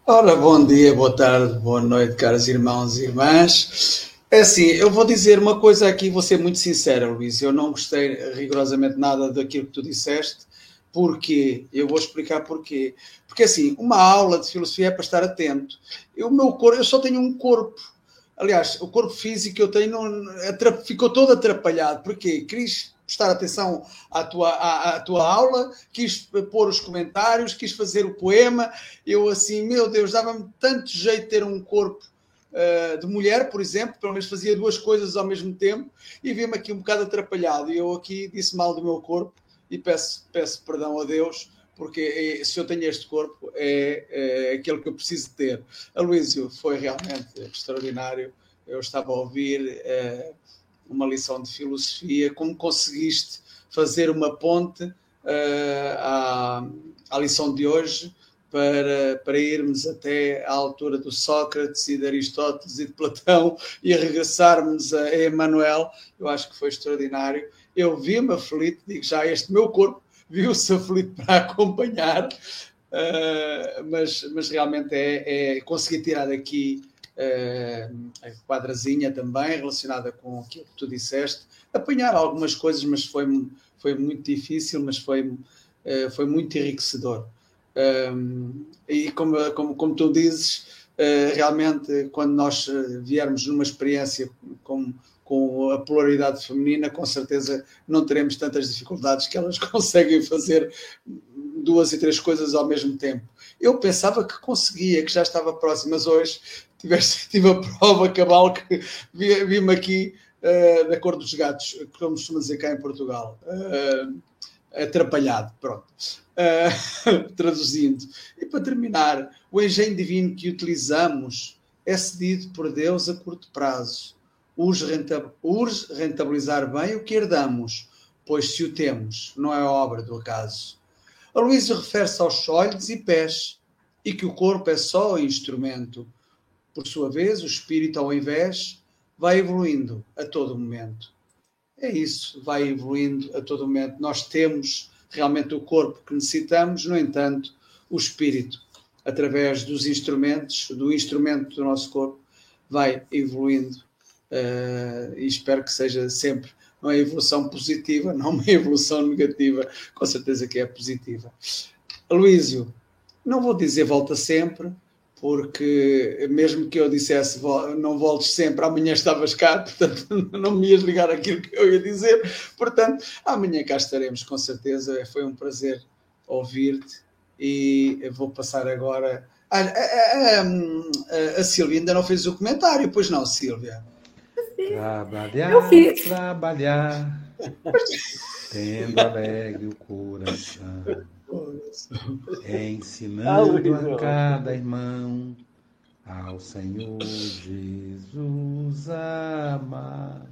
Ora, bom dia, boa tarde, boa noite, caros irmãos e irmãs. É assim, eu vou dizer uma coisa aqui, vou ser muito sincera, Luís. Eu não gostei rigorosamente nada daquilo que tu disseste. Porquê? Eu vou explicar porquê. Porque assim, uma aula de filosofia é para estar atento. Eu só tenho um corpo. Aliás, o corpo físico que eu tenho ficou todo atrapalhado. Porquê? Quis prestar atenção à tua aula, quis pôr os comentários, quis fazer o poema. Eu assim, meu Deus, dava-me tanto jeito ter um corpo de mulher, por exemplo. Pelo menos fazia duas coisas ao mesmo tempo e vi-me aqui um bocado atrapalhado. E eu aqui disse mal do meu corpo e peço perdão a Deus, porque se eu tenho este corpo, é aquele que eu preciso ter. Aloysio, foi realmente extraordinário. Eu estava a ouvir uma lição de filosofia. Como conseguiste fazer uma ponte à lição de hoje para irmos até à altura do Sócrates e de Aristóteles e de Platão e regressarmos a Emmanuel? Eu acho que foi extraordinário. Eu vi-me aflito, digo já, este meu corpo viu-se aflito para acompanhar, mas realmente conseguir tirar aqui a quadrazinha também relacionada com aquilo que tu disseste, apanhar algumas coisas, mas foi muito difícil, mas foi muito enriquecedor. E como tu dizes, realmente quando nós viermos numa experiência com a polaridade feminina, com certeza não teremos tantas dificuldades, que elas conseguem fazer duas e três coisas ao mesmo tempo. Eu pensava que conseguia, que já estava próximo, mas hoje tive a prova cabal que vi-me aqui da cor dos gatos, como costuma dizer cá em Portugal, atrapalhado, pronto. Traduzindo. E para terminar, o engenho divino que utilizamos é cedido por Deus a curto prazo. Urge rentabilizar bem o que herdamos, pois se o temos, não é obra do acaso. Aloysio refere-se aos olhos e pés, e que o corpo é só o instrumento. Por sua vez, o espírito, ao invés, vai evoluindo a todo momento. É isso, vai evoluindo a todo momento. Nós temos realmente o corpo que necessitamos, no entanto, o espírito, através dos instrumentos, do instrumento do nosso corpo, vai evoluindo. E espero que seja sempre uma evolução positiva, não uma evolução negativa, com certeza que é positiva. Aloysio, não vou dizer volta sempre, porque mesmo que eu dissesse não voltes sempre, amanhã estavas cá, portanto não me ias ligar aquilo que eu ia dizer, portanto amanhã cá estaremos, com certeza. Foi um prazer ouvir-te e eu vou passar agora A Silvia ainda não fez o comentário, pois não, Silvia? Trabalhar, eu fiz. Trabalhar, tendo alegre o coração, ensinando a cada irmão ao Senhor Jesus amar.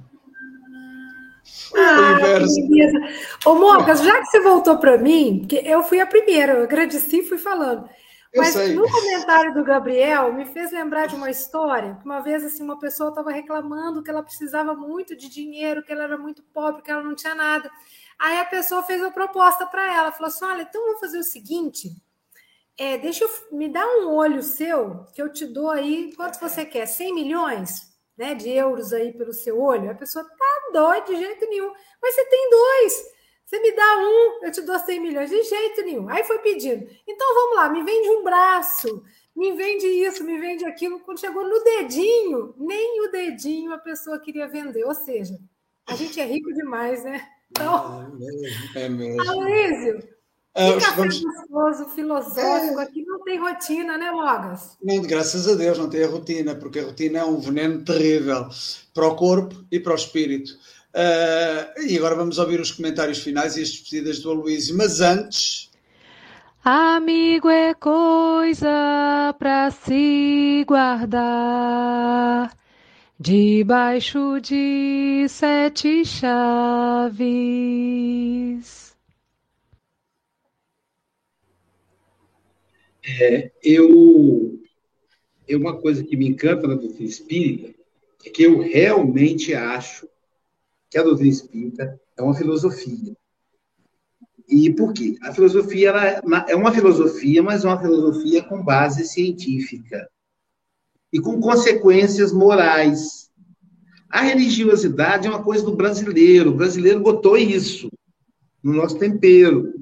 Ah, que beleza. Ô, Mocas, já que você voltou para mim, que eu fui a primeira, eu agradeci e fui falando. Mas no comentário do Gabriel, me fez lembrar de uma história, que uma vez assim, uma pessoa estava reclamando que ela precisava muito de dinheiro, que ela era muito pobre, que ela não tinha nada. Aí a pessoa fez uma proposta para ela, falou assim, olha, então vamos fazer o seguinte, me dá um olho seu, que eu te dou aí, quanto você quer? 100 milhões né, de euros aí pelo seu olho? A pessoa, tá doida, de jeito nenhum, mas você tem 2. Você me dá 1, eu te dou 100 milhões. De jeito nenhum. Aí foi pedindo. Então, vamos lá, me vende um braço, me vende isso, me vende aquilo. Quando chegou no dedinho, nem o dedinho a pessoa queria vender. Ou seja, a gente é rico demais, né? Então, é mesmo. Aloísio, que café gostoso, filosófico, aqui não tem rotina, né, Mogas? Graças a Deus não tem a rotina, porque a rotina é um veneno terrível para o corpo e para o espírito. E agora vamos ouvir os comentários finais e as despedidas do Aloísio, mas antes... Amigo é coisa para se guardar, debaixo de 7 chaves. Uma coisa que me encanta na doutrina espírita é que eu realmente acho que a doutrina espírita é uma filosofia. E por quê? A filosofia é uma filosofia, mas uma filosofia com base científica e com consequências morais. A religiosidade é uma coisa do brasileiro. O brasileiro botou isso no nosso tempero.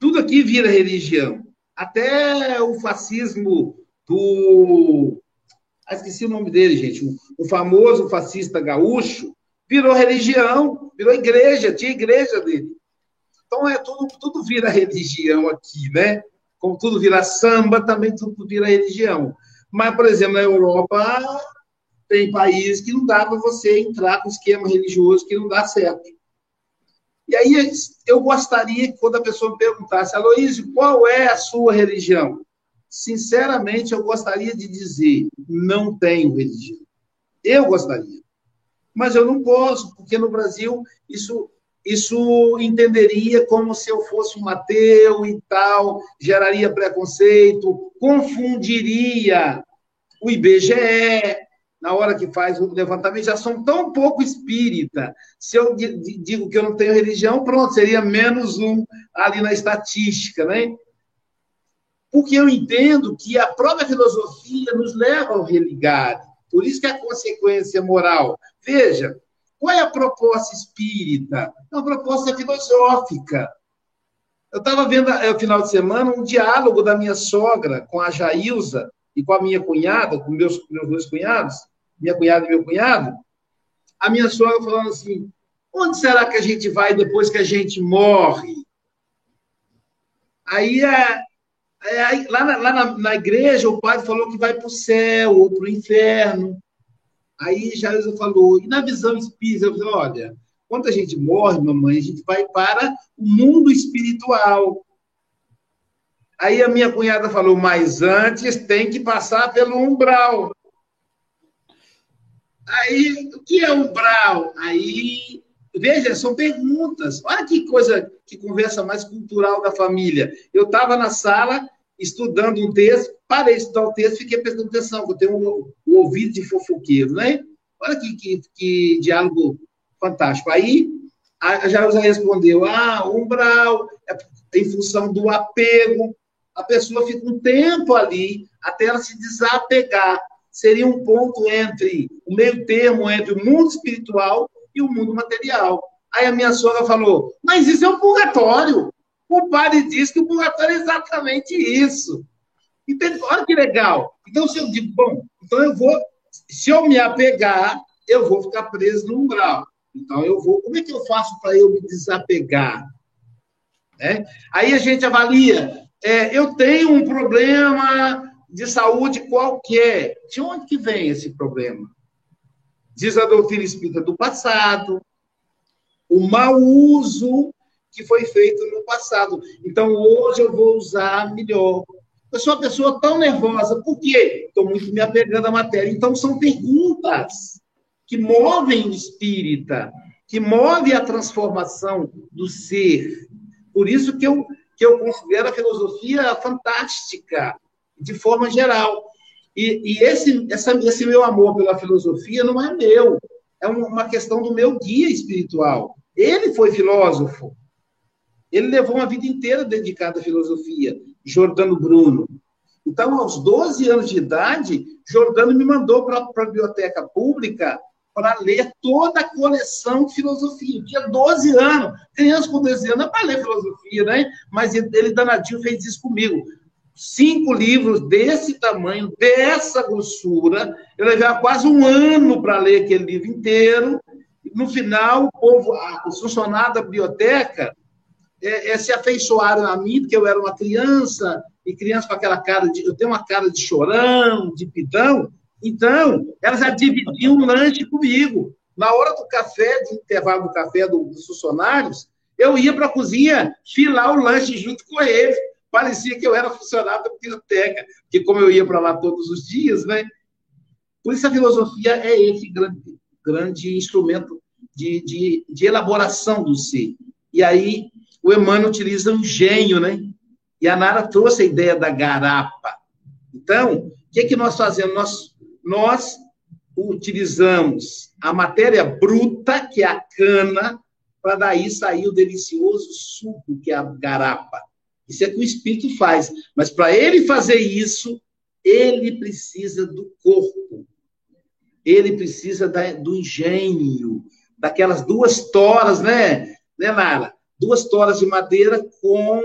Tudo aqui vira religião. Até o fascismo do... esqueci o nome dele, gente. O famoso fascista gaúcho virou religião, virou igreja, tinha igreja dele. Então, tudo vira religião aqui, né? Como tudo vira samba, também tudo vira religião. Mas, por exemplo, na Europa, tem países que não dá para você entrar com esquema religioso que não dá certo. E aí, eu gostaria que quando a pessoa me perguntasse, Aloísio, qual é a sua religião? Sinceramente, eu gostaria de dizer, não tenho religião. Eu gostaria. Mas eu não posso, porque no Brasil isso entenderia como se eu fosse um ateu e tal, geraria preconceito, confundiria o IBGE, na hora que faz o levantamento, já são tão pouco espírita. Se eu digo que eu não tenho religião, pronto, seria -1 ali na estatística, né? Porque eu entendo que a própria filosofia nos leva ao religar. Por isso que a consequência moral. Veja, qual é a proposta espírita? É uma proposta filosófica. Eu estava vendo, no final de semana, um diálogo da minha sogra com a Jailza e com a minha cunhada, com meus 2 cunhados, minha cunhada e meu cunhado. A minha sogra falando assim, onde será que a gente vai depois que a gente morre? Aí lá na igreja, o padre falou que vai para o céu ou para o inferno. Aí Jailza falou, e na visão espírita, eu falei, olha, quando a gente morre, mamãe, a gente vai para o mundo espiritual. Aí a minha cunhada falou, mas antes tem que passar pelo umbral. Aí, o que é umbral? Aí... Veja, são perguntas. Olha que coisa, que conversa mais cultural da família. Eu estava na sala estudando um texto, parei de estudar o texto, fiquei prestando atenção, porque eu tenho um ouvido de fofoqueiro, né? Olha que diálogo fantástico. Aí a Jailza respondeu, umbral, em função do apego. A pessoa fica um tempo ali, até ela se desapegar. Seria um ponto entre, um meio termo entre o mundo espiritual e o mundo material. Aí a minha sogra falou, mas isso é um purgatório. O padre diz que o purgatório é exatamente isso. Entende? Olha que legal. Então, se eu digo, se eu me apegar, eu vou ficar preso no umbral. Então, como é que eu faço para eu me desapegar? Aí a gente avalia, eu tenho um problema de saúde qualquer. De onde que vem esse problema? Diz a doutrina espírita do passado, o mau uso que foi feito no passado. Então, hoje eu vou usar melhor. Eu sou uma pessoa tão nervosa, por quê? Estou muito me apegando à matéria. Então, são perguntas que movem o espírita, que movem a transformação do ser. Por isso que eu considero a filosofia fantástica, de forma geral. E esse meu amor pela filosofia não é meu, é uma questão do meu guia espiritual. Ele foi filósofo. Ele levou uma vida inteira dedicada à filosofia, Jordano Bruno. Então, aos 12 anos de idade, Jordano me mandou para a biblioteca pública para ler toda a coleção de filosofia. Eu tinha 12 anos, criança com 12 anos, não é para ler filosofia, né? Mas ele, danadinho, fez isso comigo. 5 livros desse tamanho, dessa grossura, eu levava quase um ano para ler aquele livro inteiro. No final, o povo, os funcionários da biblioteca, se afeiçoaram a mim, porque eu era uma criança, e criança com aquela cara de... Eu tenho uma cara de chorão, de pidão. Então, elas já dividiam um lanche comigo. Na hora do café, de intervalo do café dos funcionários, eu ia para a cozinha filar o lanche junto com eles. Parecia que eu era funcionário da biblioteca, porque como eu ia para lá todos os dias, né? Por isso a filosofia é esse grande instrumento de elaboração do ser. E aí... O Emmanuel utiliza o engenho, né? E a Nara trouxe a ideia da garapa. Então, o que é que nós fazemos? Nós utilizamos a matéria bruta, que é a cana, para daí sair o delicioso suco, que é a garapa. Isso é que o espírito faz. Mas para ele fazer isso, ele precisa do corpo. Ele precisa do engenho, daquelas 2 toras, né, Nara? 2 toras de madeira com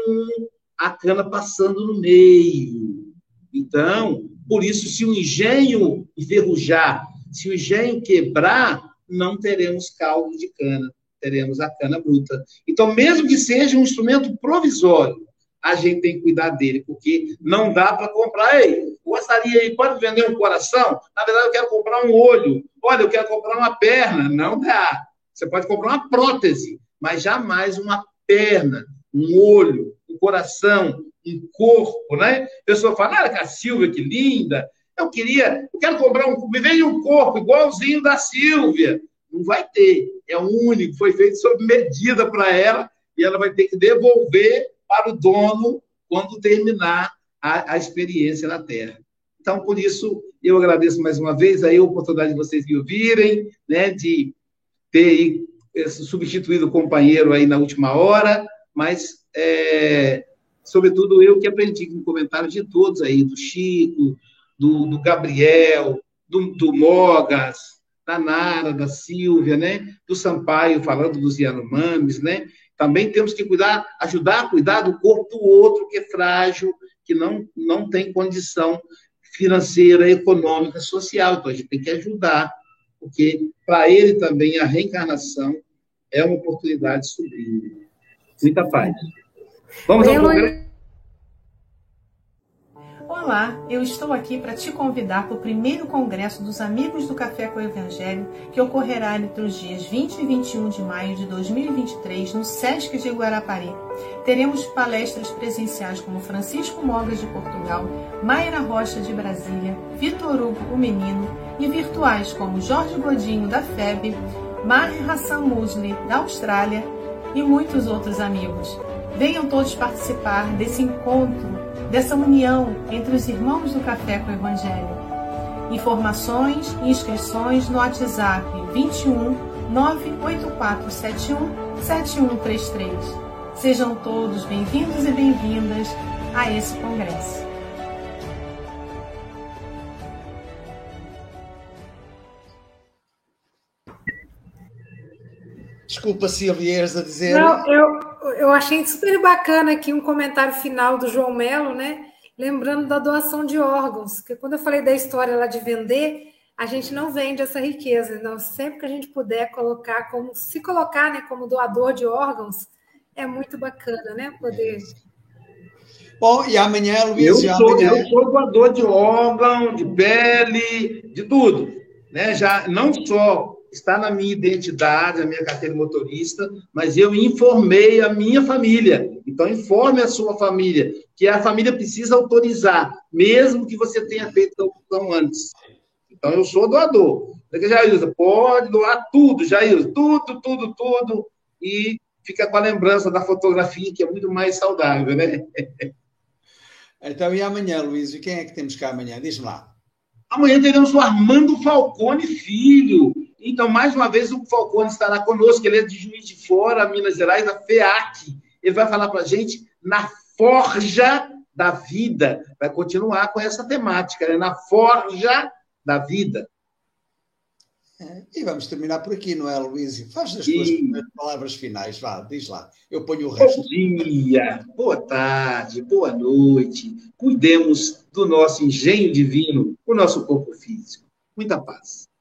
a cana passando no meio. Então, por isso, se o engenho enferrujar, se o engenho quebrar, não teremos caldo de cana, teremos a cana bruta. Então, mesmo que seja um instrumento provisório, a gente tem que cuidar dele, porque não dá para comprar. Ei, gostaria aí, pode vender um coração? Na verdade, eu quero comprar um olho. Olha, eu quero comprar uma perna. Não dá. Você pode comprar uma prótese, mas jamais uma perna, um olho, um coração, um corpo, né? A pessoa fala, ah, a Silvia, que linda, eu quero comprar um, me vende um corpo igualzinho da Silvia. Não vai ter, é único, foi feito sob medida para ela, e ela vai ter que devolver para o dono quando terminar a experiência na Terra. Então, por isso, eu agradeço mais uma vez aí a oportunidade de vocês me ouvirem, né, de ter aí substituído o companheiro aí na última hora, mas, sobretudo, eu que aprendi com o comentário de todos aí, do Chico, do Gabriel, do Mogas, da Nara, da Silvia, né? Do Sampaio, falando dos Yanomamis, né? Também temos que cuidar, ajudar a cuidar do corpo do outro, que é frágil, que não tem condição financeira, econômica, social. Então, a gente tem que ajudar, porque para ele também a reencarnação é uma oportunidade de subir. Muita paz. Vamos ao programa. Olá, eu estou aqui para te convidar para o primeiro Congresso dos Amigos do Café com o Evangelho, que ocorrerá entre os dias 20 e 21 de maio de 2023, no Sesc de Guarapari. Teremos palestras presenciais como Francisco Mogas, de Portugal, Mayra Rocha, de Brasília, Vitor Hugo, o Menino, e virtuais como Jorge Godinho, da FEB, Maher Hassan Musli, da Austrália, e muitos outros amigos. Venham todos participar desse encontro, dessa união entre os irmãos do Café com o Evangelho. Informações e inscrições no WhatsApp 21 98471 7133. Sejam todos bem-vindos e bem-vindas a esse congresso. Desculpa, Silvia, eras a dizer... Não, eu achei super bacana aqui um comentário final do João Melo, né? Lembrando da doação de órgãos, que quando eu falei da história lá de vender, a gente não vende essa riqueza, não. Sempre que a gente puder colocar, se colocar, né, como doador de órgãos, é muito bacana, né? Poder Bom, e amanhã, Luiz, eu sou doador de órgão, de pele, de tudo, né? Já não só está na minha identidade, a minha carteira motorista, mas eu informei a minha família. Então, informe a sua família, que a família precisa autorizar, mesmo que você tenha feito a opção antes. Então, eu sou doador. Jailza, pode doar tudo, Jailza, tudo, e fica com a lembrança da fotografia, que é muito mais saudável, né? Então, e amanhã, Luiz? E quem é que temos cá amanhã? Diz-me lá. Amanhã teremos o Armando Falcone Filho. Então, mais uma vez, o Falcone estará conosco. Ele é de Juiz de Fora, Minas Gerais, da FEAC. Ele vai falar para a gente na forja da vida. Vai continuar com essa temática, né? Na forja da vida. É, e vamos terminar por aqui, não é, Luiz? Faz as tuas palavras finais, vá, diz lá. Eu ponho o resto. Bom dia, boa tarde, boa noite. Cuidemos do nosso engenho divino, o nosso corpo físico. Muita paz.